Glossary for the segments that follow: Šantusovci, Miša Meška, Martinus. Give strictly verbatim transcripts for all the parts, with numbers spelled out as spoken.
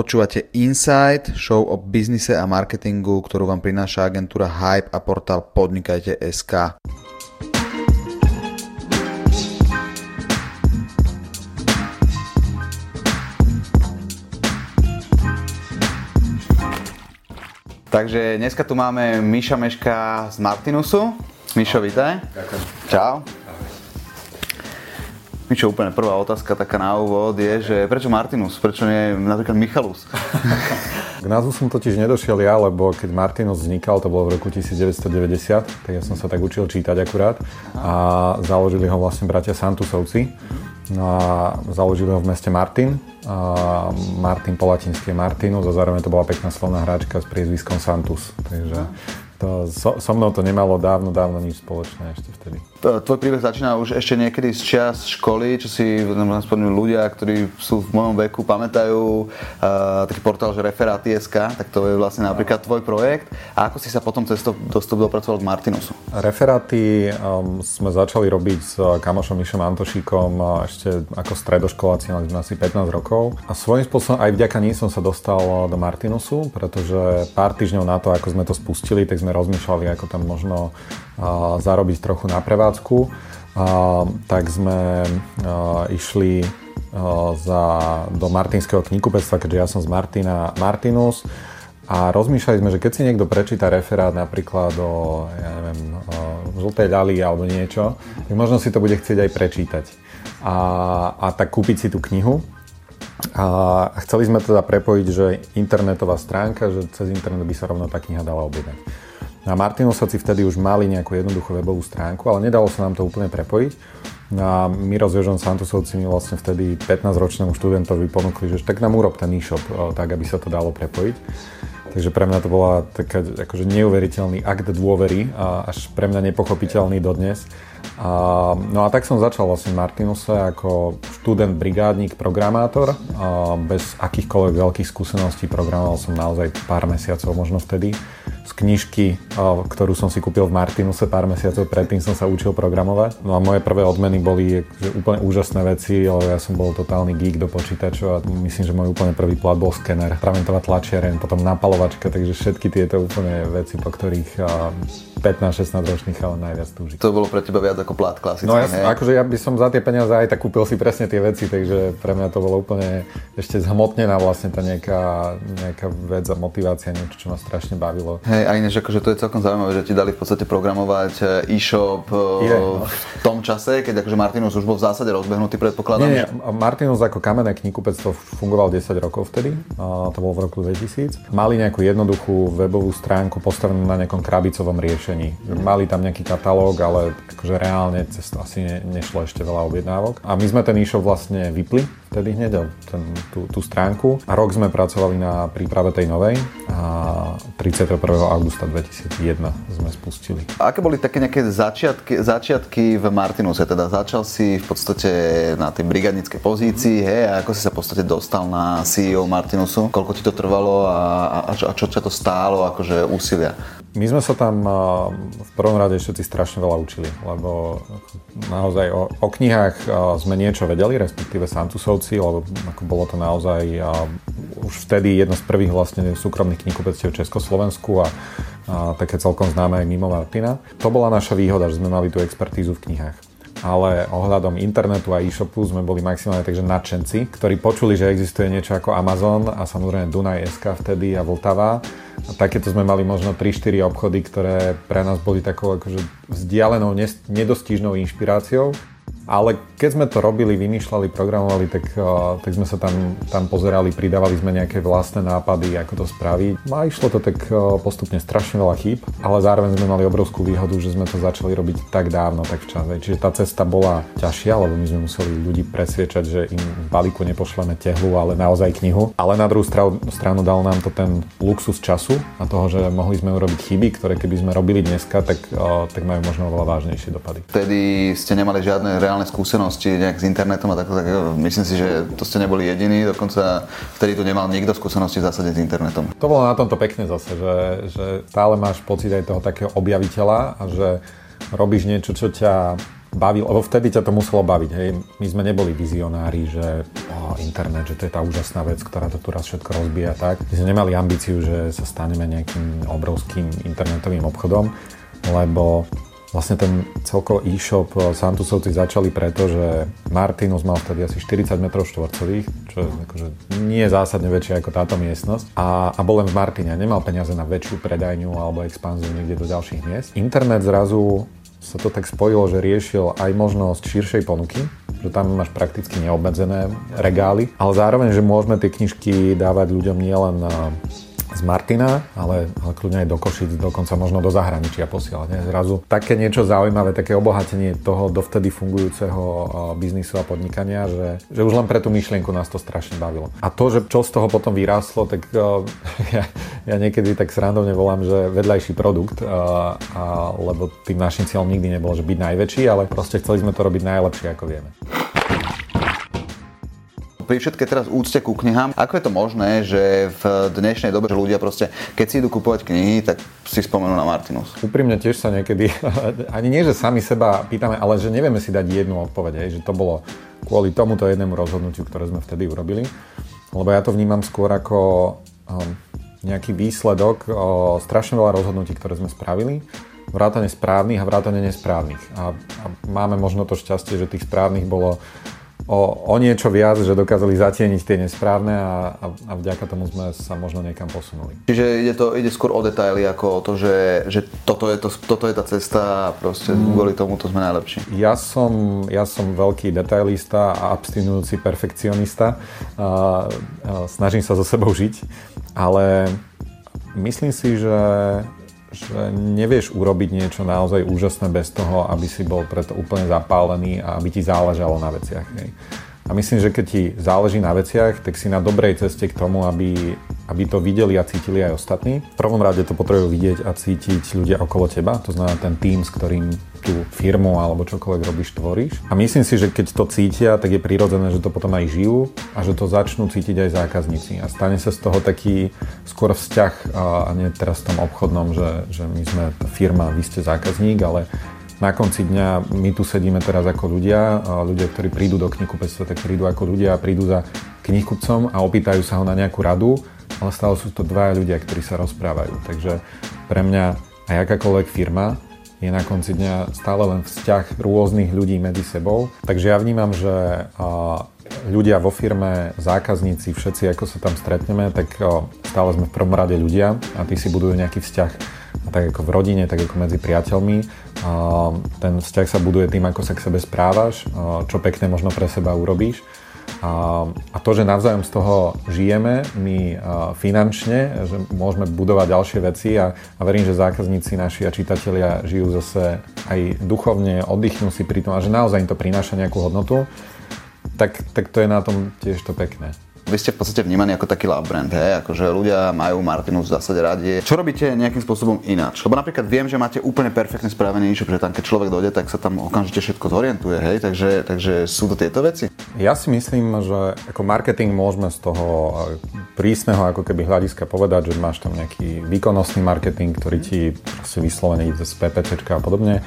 Počúvate Insight, show o biznise a marketingu, ktorú vám prináša agentúra Hype a portál podnikajte bodka es ká. Takže dneska tu máme Miša Meška z Martinusu. Mišo, vítaj. Ďakujem. Čau. Mičo, úplne prvá otázka taká na úvod je, že prečo Martinus? Prečo nie napríklad Michalus? K názvu som totiž nedošiel ja, lebo keď Martinus vznikal, to bolo v roku devätnásť deväťdesiat, tak ja som sa tak učil čítať akurát a založili ho vlastne bratia Šantusovci. No a založili ho v meste Martin. A Martin po latinsky je Martinus a zároveň to bola pekná slovná hráčka s priezviskom Šantus. Takže to, so, so mnou to nemalo dávno, dávno nič spoločné ešte vtedy. Tvoj príbeh začína už ešte niekedy z čias školy, čo si aspoň ľudia, ktorí sú v mojom veku, pamätajú uh, taký portál, že Referáty bodka es ká, tak to je vlastne napríklad tvoj projekt. A ako si sa potom cez to dostup dopracoval k Martinusu? Referáty um, sme začali robiť s kamošom Mišom Antošíkom uh, ešte ako stredoškoláci, mali sme asi pätnásť rokov. A svojím spôsobom aj vďaka ní som sa dostal do Martinusu, pretože pár týždňov na to, ako sme to spustili, tak sme rozmýšľali, ako tam možno a, zarobiť trochu na prevádzku, a, tak sme a, išli a, za, do martinského knihkupectva, keďže ja som z Martina Martinus, a rozmýšľali sme, že keď si niekto prečíta referát napríklad o, ja neviem, o žltej ľali alebo niečo, tak možno si to bude chcieť aj prečítať a, a tak kúpiť si tú knihu. A chceli sme teda prepojiť, že internetová stránka, že cez internet by sa rovno tá kniha dala objednať. Na Martinusovci vtedy už mali nejakú jednoduchú webovú stránku, ale nedalo sa nám to úplne prepojiť. A my s Jožom Šantusovci mi vlastne vtedy pätnásťročnému študentovi ponúkli, že tak nám urob ten e-shop, tak aby sa to dalo prepojiť. Takže pre mňa to bola taká akože neuveriteľný akt dôvery, až pre mňa nepochopiteľný dodnes. A, no a tak som začal vlastne v Martinuse ako študent, brigádnik, programátor. A bez akýchkoľvek veľkých skúseností programoval som naozaj pár mesiacov, možno vtedy. Z knižky, a, ktorú som si kúpil v Martinuse pár mesiacov, predtým som sa učil programovať. No a moje prvé odmeny boli úplne úžasné veci, lebo ja som bol totálny geek do počítačov a myslím, že môj úplne prvý plat bol skener, traventová tlačiareň, potom napalovačka, takže všetky tieto úplne veci, po ktorých pätnásť šestnásť ročných ale najviac túži. To bolo pre teba viac ako plát klasický, no ja, hej? Akože ja by som za tie peniaze aj tak kúpil si presne tie veci, takže pre mňa to bolo úplne ešte zhmotnená vlastne tá nejaká, nejaká vec a motivácia, niečo, čo ma strašne bavilo. Hej, a inéž akože to je celkom zaujímavé, že ti dali v podstate programovať e-shop je, no. v tom čase, keď akože Martinus už bol v zásade rozbehnutý, predpokladám. Nie, nie, Martinus ako kamenné knihkupectvo fungoval desať rokov vtedy, a to bolo v roku dvetisíc. Mali nejakú jednoduchú webovú stránku postavenú na nejakom krabicovom riešení. Mali tam nejaký katalóg, ale akože reálne cez to asi ne, nešlo ešte veľa objednávok. A my sme ten e-shop vlastne vypli vtedy hneď, ten, tú, tú stránku. A rok sme pracovali na príprave tej novej a tridsiateho prvého augusta dvetisícjeden sme spustili. A aké boli také nejaké začiatky, začiatky v Martinuse? Teda začal si v podstate na tej brigádnickej pozícii, hej, a ako si sa v podstate dostal na sí í ó Martinusu? Koľko ti to trvalo a, a, a čo ťa to stálo akože úsilia? My sme sa tam v prvom rade všetci strašne veľa učili, lebo naozaj o, o knihách sme niečo vedeli, respektíve Šantusovci, lebo ako bolo to naozaj už vtedy jedno z prvých vlastne súkromných knihkupectiev v Československu a, a také celkom známe aj mimo Martina. To bola naša výhoda, že sme mali tú expertízu v knihách. Ale ohľadom internetu a e-shopu sme boli maximálne takže nadšenci, ktorí počuli, že existuje niečo ako Amazon a samozrejme Dunaj bodka es ká vtedy a Vltava. A takéto sme mali možno tri štyri obchody, ktoré pre nás boli takou akože vzdialenou, nedostižnou inšpiráciou. Ale keď sme to robili, vymýšľali, programovali, tak, tak sme sa tam, tam pozerali, pridávali sme nejaké vlastné nápady, ako to spraviť. A išlo to tak postupne strašne veľa chýb, ale zároveň sme mali obrovskú výhodu, že sme to začali robiť tak dávno, tak včas. Čiže tá cesta bola ťažšia, lebo my sme museli ľudí presviečať, že im v balíku nepošleme tehlu, ale naozaj knihu. Ale na druhú stranu dal nám to ten luxus času a toho, že mohli sme urobiť chyby, ktoré keby sme robili dneska, tak, tak majú možno oveľa vážnejšie dopady. Vtedy ste nemali žiadne reálne skúsenosti nejak s internetom a tak, tak myslím si, že to ste neboli jediní, dokonca vtedy tu nemal nikto skúsenosti v zásade s internetom. To bolo na tomto pekné zase, že, že stále máš pocit aj toho takého objaviteľa a že robíš niečo, čo ťa bavil, lebo vtedy ťa to muselo baviť, hej. My sme neboli vizionári, že oh, internet, že to je tá úžasná vec, ktorá to tu raz všetko rozbíja, tak. My sme nemali ambíciu, že sa staneme nejakým obrovským internetovým obchodom, lebo vlastne ten celkový e-shop Šantusovci začali preto, že Martinus mal vtedy asi štyridsať metrov štvorcových, čo je akože nie je zásadne väčšia ako táto miestnosť. A, a bol len v Martine, nemal peniaze na väčšiu predajňu alebo expanziu niekde do ďalších miest. Internet zrazu sa to tak spojilo, že riešil aj možnosť širšej ponuky, že tam máš prakticky neobmedzené regály, ale zároveň, že môžeme tie knižky dávať ľuďom nielen z Martina, ale, ale kľudne aj do Košic, dokonca možno do zahraničia posielať. Ne? Zrazu také niečo zaujímavé, také obohatenie toho dovtedy fungujúceho biznisu a podnikania, že, že už len pre tú myšlienku nás to strašne bavilo. A to, že čo z toho potom vyrástlo, tak uh, ja, ja niekedy tak srandovne volám, že vedľajší produkt, uh, a, lebo tým našim cieľom nikdy nebolo, že byť najväčší, ale proste chceli sme to robiť najlepšie, ako vieme. Pri všetkej teraz úcte ku knihám, ako je to možné, že v dnešnej dobe, že ľudia proste, keď si idú kupovať knihy, tak si spomenú na Martinus? Úprimne tiež sa niekedy, ani nie, že sami seba pýtame, ale že nevieme si dať jednu odpoveď, že to bolo kvôli tomuto jednému rozhodnutiu, ktoré sme vtedy urobili, lebo ja to vnímam skôr ako nejaký výsledok strašne veľa rozhodnutí, ktoré sme spravili, vrátane správnych a vrátane nesprávnych. A, a máme možno to šťastie, že tých správnych bolo O, o niečo viac, že dokázali zatieniť tie nesprávne a, a, a vďaka tomu sme sa možno niekam posunuli. Čiže ide to ide skôr o detaily ako o to, že, že toto, je to, toto je tá cesta a proste mm. kvôli tomuto sme najlepší. Ja som, ja som veľký detailista a abstinujúci perfekcionista. A, a snažím sa so sebou žiť, ale myslím si, že že nevieš urobiť niečo naozaj úžasné bez toho, aby si bol preto úplne zapálený a aby ti záležalo na veciach. Hej. A myslím, že keď ti záleží na veciach, tak si na dobrej ceste k tomu, aby, aby to videli a cítili aj ostatní. V prvom rade to potrebujú vidieť a cítiť ľudia okolo teba, to znamená ten tím, s ktorým tú firmu alebo čokoľvek robíš, tvoríš. A myslím si, že keď to cítia, tak je prirodzené, že to potom aj žijú a že to začnú cítiť aj zákazníci. A stane sa z toho taký skôr vzťah a nie teraz v tom obchodnom, že, že my sme tá firma, vy ste zákazník, ale na konci dňa my tu sedíme teraz ako ľudia, ľudia, ktorí prídu do knihkupectva, tak prídu ako ľudia, prídu za knihkupcom a opýtajú sa ho na nejakú radu, ale stále sú to dvaja ľudia, ktorí sa rozprávajú. Takže pre mňa aj akákoľvek firma je na konci dňa stále len vzťah rôznych ľudí medzi sebou. Takže ja vnímam, že ľudia vo firme, zákazníci, všetci, ako sa tam stretneme, tak stále sme v prvom rade ľudia a tí si budujú nejaký vzťah. A tak ako v rodine, tak ako medzi priateľmi. Ten vzťah sa buduje tým, ako sa k sebe správaš, čo pekne možno pre seba urobíš. A to, že navzájom z toho žijeme my finančne, že môžeme budovať ďalšie veci a verím, že zákazníci naši a čitatelia žijú zase aj duchovne, oddychnú si pri tom a že naozaj im to prináša nejakú hodnotu, tak, tak to je na tom tiež to pekné. Vy ste v podstate vnímaní ako taký love brand, hej? Akože ľudia majú Martinus v zásade radi. Čo robíte nejakým spôsobom ináč? Lebo napríklad viem, že máte úplne perfektne spravený e-shop, že tam keď človek dojde, tak sa tam okamžite všetko zorientuje, hej? Takže, takže sú to tieto veci? Ja si myslím, že ako marketing môžeme z toho prísneho ako keby hľadiska povedať, že máš tam nejaký výkonnostný marketing, ktorý ti proste vyslovene ide z PPCčka a podobne.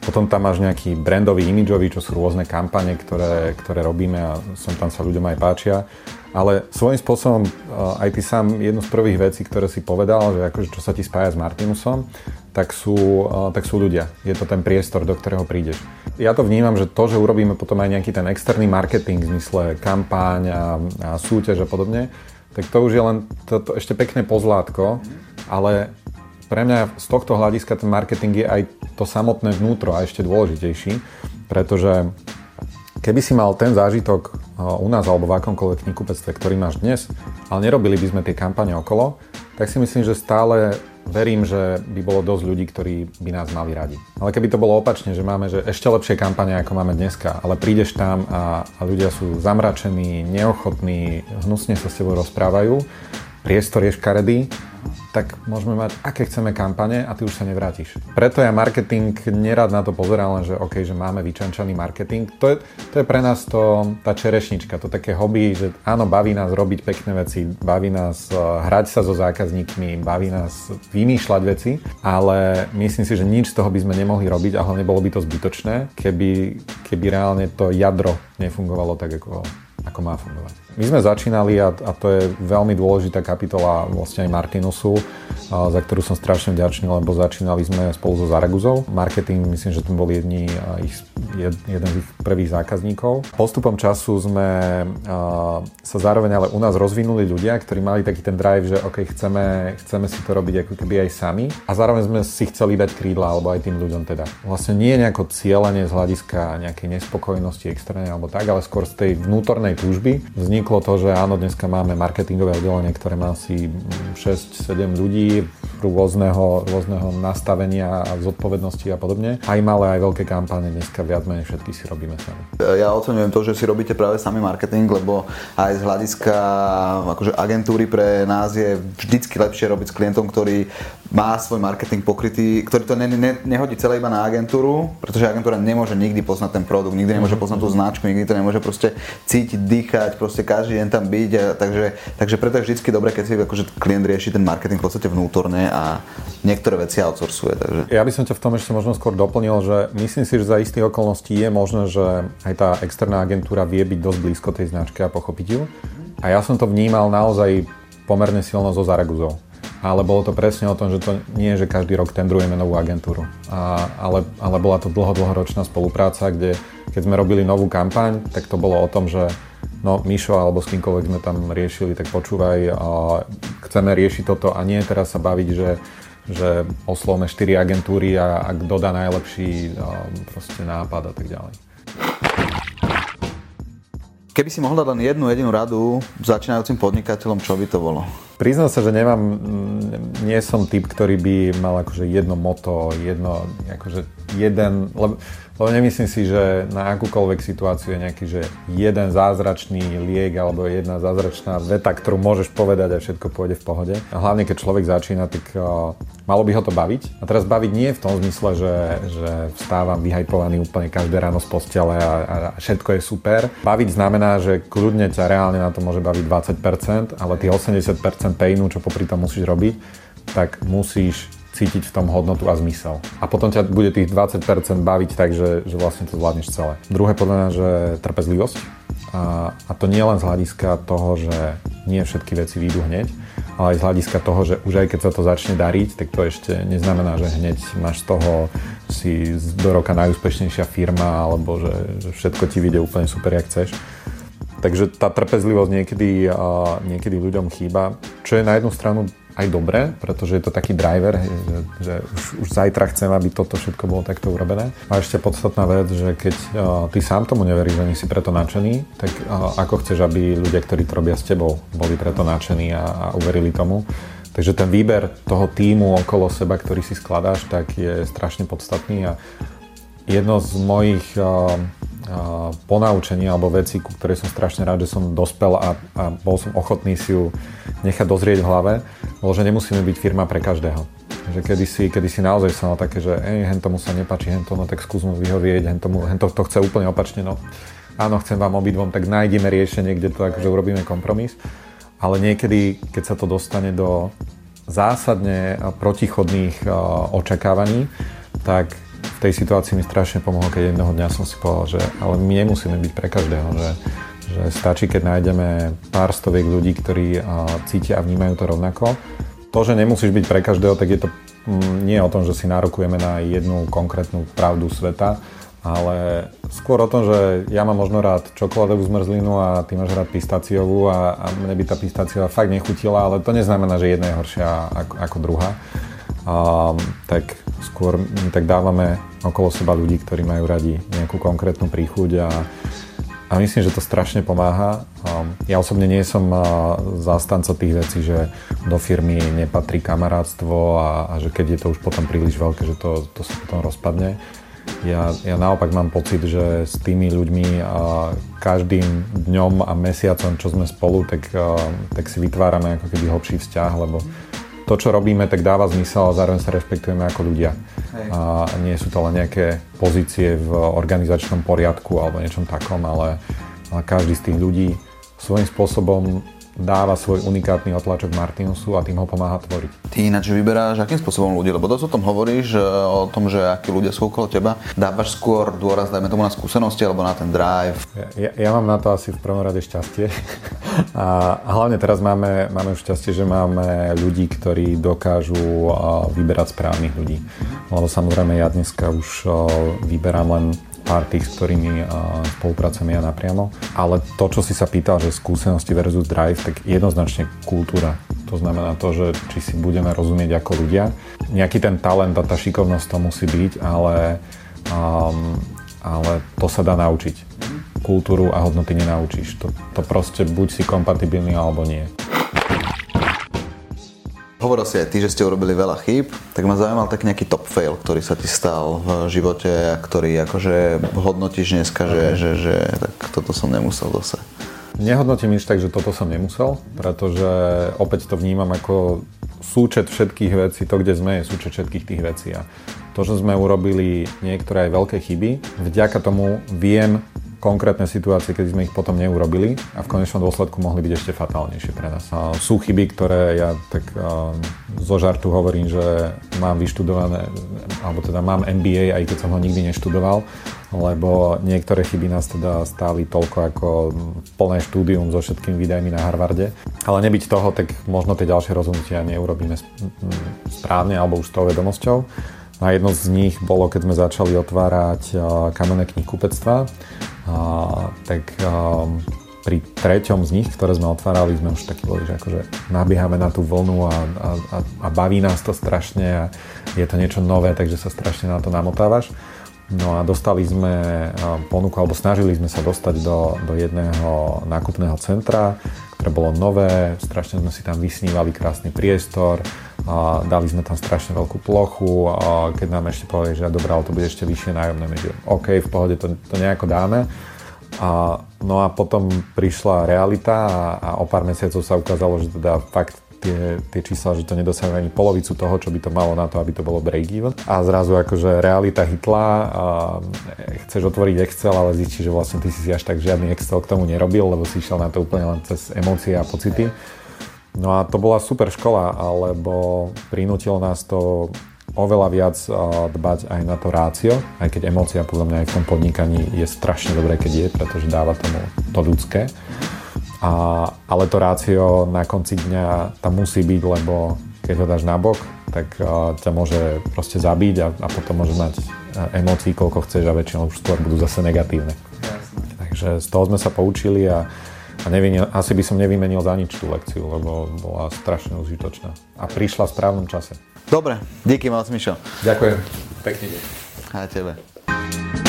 Potom tam máš nejaký brandový, imidžový, čo sú rôzne kampane, ktoré, ktoré robíme a som tam sa ľuďom aj páčia. Ale svojím spôsobom aj ty sám jednu z prvých vecí, ktoré si povedal, že akože čo sa ti spája s Martinusom, tak sú, tak sú ľudia. Je to ten priestor, do ktorého prídeš. Ja to vnímam, že to, že urobíme potom aj nejaký ten externý marketing v zmysle kampáň a, a súťaž a podobne, tak to už je len to, to ešte pekné pozlátko, ale pre mňa z tohto hľadiska ten marketing je aj to samotné vnútro a ešte dôležitejší, pretože keby si mal ten zážitok u nás alebo v akomkoľvek knihkupectve, ktorý máš dnes, ale nerobili by sme tie kampane okolo, tak si myslím, že stále verím, že by bolo dosť ľudí, ktorí by nás mali radi. Ale keby to bolo opačne, že máme že ešte lepšie kampane, ako máme dneska, ale prídeš tam a, a ľudia sú zamračení, neochotní, hnusne sa s tebou rozprávajú, priestor je škaredý, tak môžeme mať, aké chceme kampane a ty už sa nevrátiš. Preto ja marketing nerad na to pozerám, len že okej, okay, že máme vyčančaný marketing. To je, to je pre nás to, tá čerešnička, to také hobby, že áno, baví nás robiť pekné veci, baví nás hrať sa so zákazníkmi, baví nás vymýšľať veci, ale myslím si, že nič z toho by sme nemohli robiť a hlavne bolo by to zbytočné, keby, keby reálne to jadro nefungovalo tak, ako ako má fungovať. My sme začínali a, a to je veľmi dôležitá kapitola vlastne aj Martinusu, a, za ktorú som strašne vďačný, lebo začínali sme spolu so Zaragozou. Marketing, myslím, že to boli jedni ich, jed, jeden z ich prvých zákazníkov. Postupom času sme a, sa zároveň ale u nás rozvinuli ľudia, ktorí mali taký ten drive, že okej, okay, chceme, chceme si to robiť ako keby aj sami a zároveň sme si chceli dať krídla, alebo aj tým ľuďom teda. Vlastne nie nejako cieľenie z hľadiska nejakej nespokojnosti extrémnej alebo tak, ale skôr z tej vnútornej túžby. Vzniklo to, že áno, dneska máme marketingové oddelenie, ktoré má asi šesť sedem ľudí rôzneho, rôzneho nastavenia a zodpovednosti a podobne. Aj malé, aj veľké kampáne dneska viac menej všetky si robíme sami. Ja oceňujem to, že si robíte práve sami marketing, lebo aj z hľadiska akože agentúry pre nás je vždycky lepšie robiť s klientom, ktorý má svoj marketing pokrytý, ktorý to ne, ne, nehodí celé iba na agentúru, pretože agentúra nemôže nikdy poznať ten produkt, nikdy nemôže poznať tú značku, nikdy to nemôže proste cítiť, dýchať, proste každý deň tam byť, a takže, takže preto je vždycky dobre, keď si akože klient rieši ten marketing v podstate vnútorne a niektoré veci outsourcuje. Takže. Ja by som ťa v tom ešte možno skôr doplnil, že myslím si, že za istých okolností je možné, že aj tá externá agentúra vie byť dosť blízko tej značke a pochopiť ju. A ja som to vnímal naozaj pomerne silno so Zaragozou. Ale bolo to presne o tom, že to nie je, že každý rok tendrujeme novú agentúru. A, ale, ale bola to dlho, dlhoročná spolupráca, kde keď sme robili novú kampaň, tak to bolo o tom, že no Mišo alebo s kýmkoľvek sme tam riešili, tak počúvaj, a chceme riešiť toto a nie teraz sa baviť, že, že oslovme štyri agentúry a, a kto dá najlepší a, proste nápad a tak ďalej. Keby si mohol dať len jednu jedinú radu začínajúcim podnikateľom, čo by to bolo? Priznám sa, že nemám, nie som typ, ktorý by mal akože jedno moto, jedno, akože jeden, lebo, lebo nemyslím si, že na akúkoľvek situáciu je nejaký, že jeden zázračný liek alebo jedna zázračná veta, ktorú môžeš povedať a všetko pôjde v pohode. A hlavne, keď človek začína, tak uh, malo by ho to baviť. A teraz baviť nie v tom zmysle, že, že vstávam vyhajpovaný úplne každé ráno z postele a, a všetko je super. Baviť znamená, že kľudne ťa reálne na to môže baviť dvadsať percent, ale tých osemdesiat percent painu, čo popri tom musíš robiť, tak musíš cítiť v tom hodnotu a zmysel. A potom ťa bude tých dvadsať percent baviť tak, že, že vlastne to zvládneš celé. Druhé podľa mňa, že trpezlivosť. A, a to nie len z hľadiska toho, že nie všetky veci výjdu hneď, ale aj z hľadiska toho, že už aj keď sa to začne dariť, tak to ešte neznamená, že hneď máš z toho, si do roka najúspešnejšia firma, alebo že, že všetko ti vyjde úplne super, jak chceš. Takže tá trpezlivosť niekedy, uh, niekedy ľuďom chýba, čo je na jednu stranu aj dobré, pretože je to taký driver, že, že už, už zajtra chcem, aby toto všetko bolo takto urobené. A ešte podstatná vec, že keď uh, ty sám tomu neveríš, že nie si preto nadšený, tak uh, ako chceš, aby ľudia, ktorí to robia s tebou, boli preto nadšení a, a uverili tomu. Takže ten výber toho tímu okolo seba, ktorý si skladáš, tak je strašne podstatný a jedno z mojich... Uh, ponaučenie alebo veci, ku ktorej som strašne rád, že som dospel a, a bol som ochotný si ju nechať dozrieť v hlave, bolo, že nemusíme byť firma pre každého. Že kedysi, kedysi naozaj som mal také, že ej, hen tomu sa nepáči, hen to, no tak skúsme vyhovieť, hen, tomu, hen to, to chce úplne opačne, no áno, chcem vám obidvom, tak nájdeme riešenie, kde to akože urobíme kompromis. Ale niekedy, keď sa to dostane do zásadne protichodných uh, očakávaní, tak v tej situácii mi strašne pomohlo, keď jednoho dňa som si povedal, že ale my nemusíme byť pre každého, že, že stačí, keď nájdeme pár stoviek ľudí, ktorí a, cítia a vnímajú to rovnako. To, že nemusíš byť pre každého, tak je to m, nie o tom, že si nárokujeme na jednu konkrétnu pravdu sveta, ale skôr o tom, že ja mám možno rád čokoládovú zmrzlinu a ty máš rád pistáciovú a, a mne by tá pistáciová fakt nechutila, ale to neznamená, že jedna je horšia ako, ako druhá. A, tak skôr tak dávame okolo seba ľudí, ktorí majú radi nejakú konkrétnu príchuť a, a myslím, že to strašne pomáha. A ja osobne nie som zástanca tých vecí, že do firmy nepatrí kamarátstvo a, a že keď je to už potom príliš veľké, že to, to sa potom rozpadne. Ja, ja naopak mám pocit, že s tými ľuďmi a každým dňom a mesiacom, čo sme spolu, tak, a, tak si vytvárame ako keby hlbší vzťah, lebo to, čo robíme, tak dáva zmysel a zároveň sa rešpektujeme ako ľudia. A nie sú to len nejaké pozície v organizačnom poriadku alebo niečom takom, ale, ale každý z tých ľudí svojím spôsobom dáva svoj unikátny otlačok Martinusu a tým ho pomáha tvoriť. Ty ináč vyberáš akým spôsobom ľudí, lebo dosť o tom hovoríš, o tom, že akí ľudia sú okolo teba. Dávaš skôr dôraz, dajme tomu, na skúsenosti alebo na ten drive? Ja, ja mám na to asi v prvom rade šťastie. A hlavne teraz máme, máme šťastie, že máme ľudí, ktorí dokážu vyberať správnych ľudí. Lebo samozrejme ja dneska už vyberám len pár tých, s ktorými uh, spolupracujem ja napriamo. Ale to, čo si sa pýtal, že skúsenosti versus drive, tak jednoznačne kultúra. To znamená to, že či si budeme rozumieť ako ľudia. Nejaký ten talent a tá šikovnosť to musí byť, ale, um, ale to sa dá naučiť. Kultúru a hodnoty nenaučíš. To, to proste buď si kompatibilný, alebo nie. Hovoril si aj ty, že ste urobili veľa chýb, tak ma zaujímal tak nejaký top fail, ktorý sa ti stal v živote a ktorý akože hodnotíš dneska, že, že, že tak toto som nemusel zase. Nehodnotím nič tak, že toto som nemusel, pretože opäť to vnímam ako súčet všetkých vecí, to kde sme je súčet všetkých tých vecí a to, že sme urobili niektoré aj veľké chyby, vďaka tomu viem konkrétne situácie, keď sme ich potom neurobili a v konečnom dôsledku mohli byť ešte fatálnejšie pre nás. A sú chyby, ktoré ja tak um, zo žartu hovorím, že mám vyštudované, alebo teda mám em bí ej, aj keď som ho nikdy neštudoval, lebo niektoré chyby nás teda stáli toľko ako plné štúdium so všetkými výdajmi na Harvarde. Ale nebyť toho, tak možno tie ďalšie rozhodnutia neurobíme správne alebo už s tou vedomosťou. A jedno z nich bolo, keď sme začali otvárať kamenné knihkupectvá, tak pri treťom z nich, ktoré sme otvárali, sme už takí boli, že akože nabiehame na tú vlnu a, a, a baví nás to strašne a je to niečo nové, takže sa strašne na to namotávaš. No a dostali sme ponuku, alebo snažili sme sa dostať do, do jedného nákupného centra, ktoré bolo nové, strašne sme si tam vysnívali krásny priestor, a dali sme tam strašne veľkú plochu a keď nám ešte povedali, že dobrá, ale to bude ešte vyššie nájomné, že OK, v pohode to, to nejako dáme. A, no a potom prišla realita a, a o pár mesiacov sa ukázalo, že teda fakt Tie, tie čísla, že to nedosahuje ani polovicu toho, čo by to malo na to, aby to bolo break-even. A zrazu akože realita hitla a chceš otvoriť Excel, ale zistíš, že vlastne ty si až tak žiadny Excel k tomu nerobil, lebo si išiel na to úplne len cez emócie a pocity. No a to bola super škola, lebo prinútilo nás to oveľa viac dbať aj na to rácio, aj keď emócia podľa mňa aj v tom podnikaní je strašne dobré, keď je, pretože dáva tomu to ľudské. A, ale to rácio na konci dňa tam musí byť, lebo keď ho dáš nabok, tak a, ťa môže proste zabiť a, a potom môže mať emócií, koľko chceš a väčšinou už skôr budú zase negatívne. Jasne. Takže z toho sme sa poučili a, a nevinil, asi by som nevymenil za nič tú lekciu, lebo bola strašne užitočná a prišla v správnom čase. Dobre, díky moc, Mišo. Ďakujem. Pekný deň. A tebe.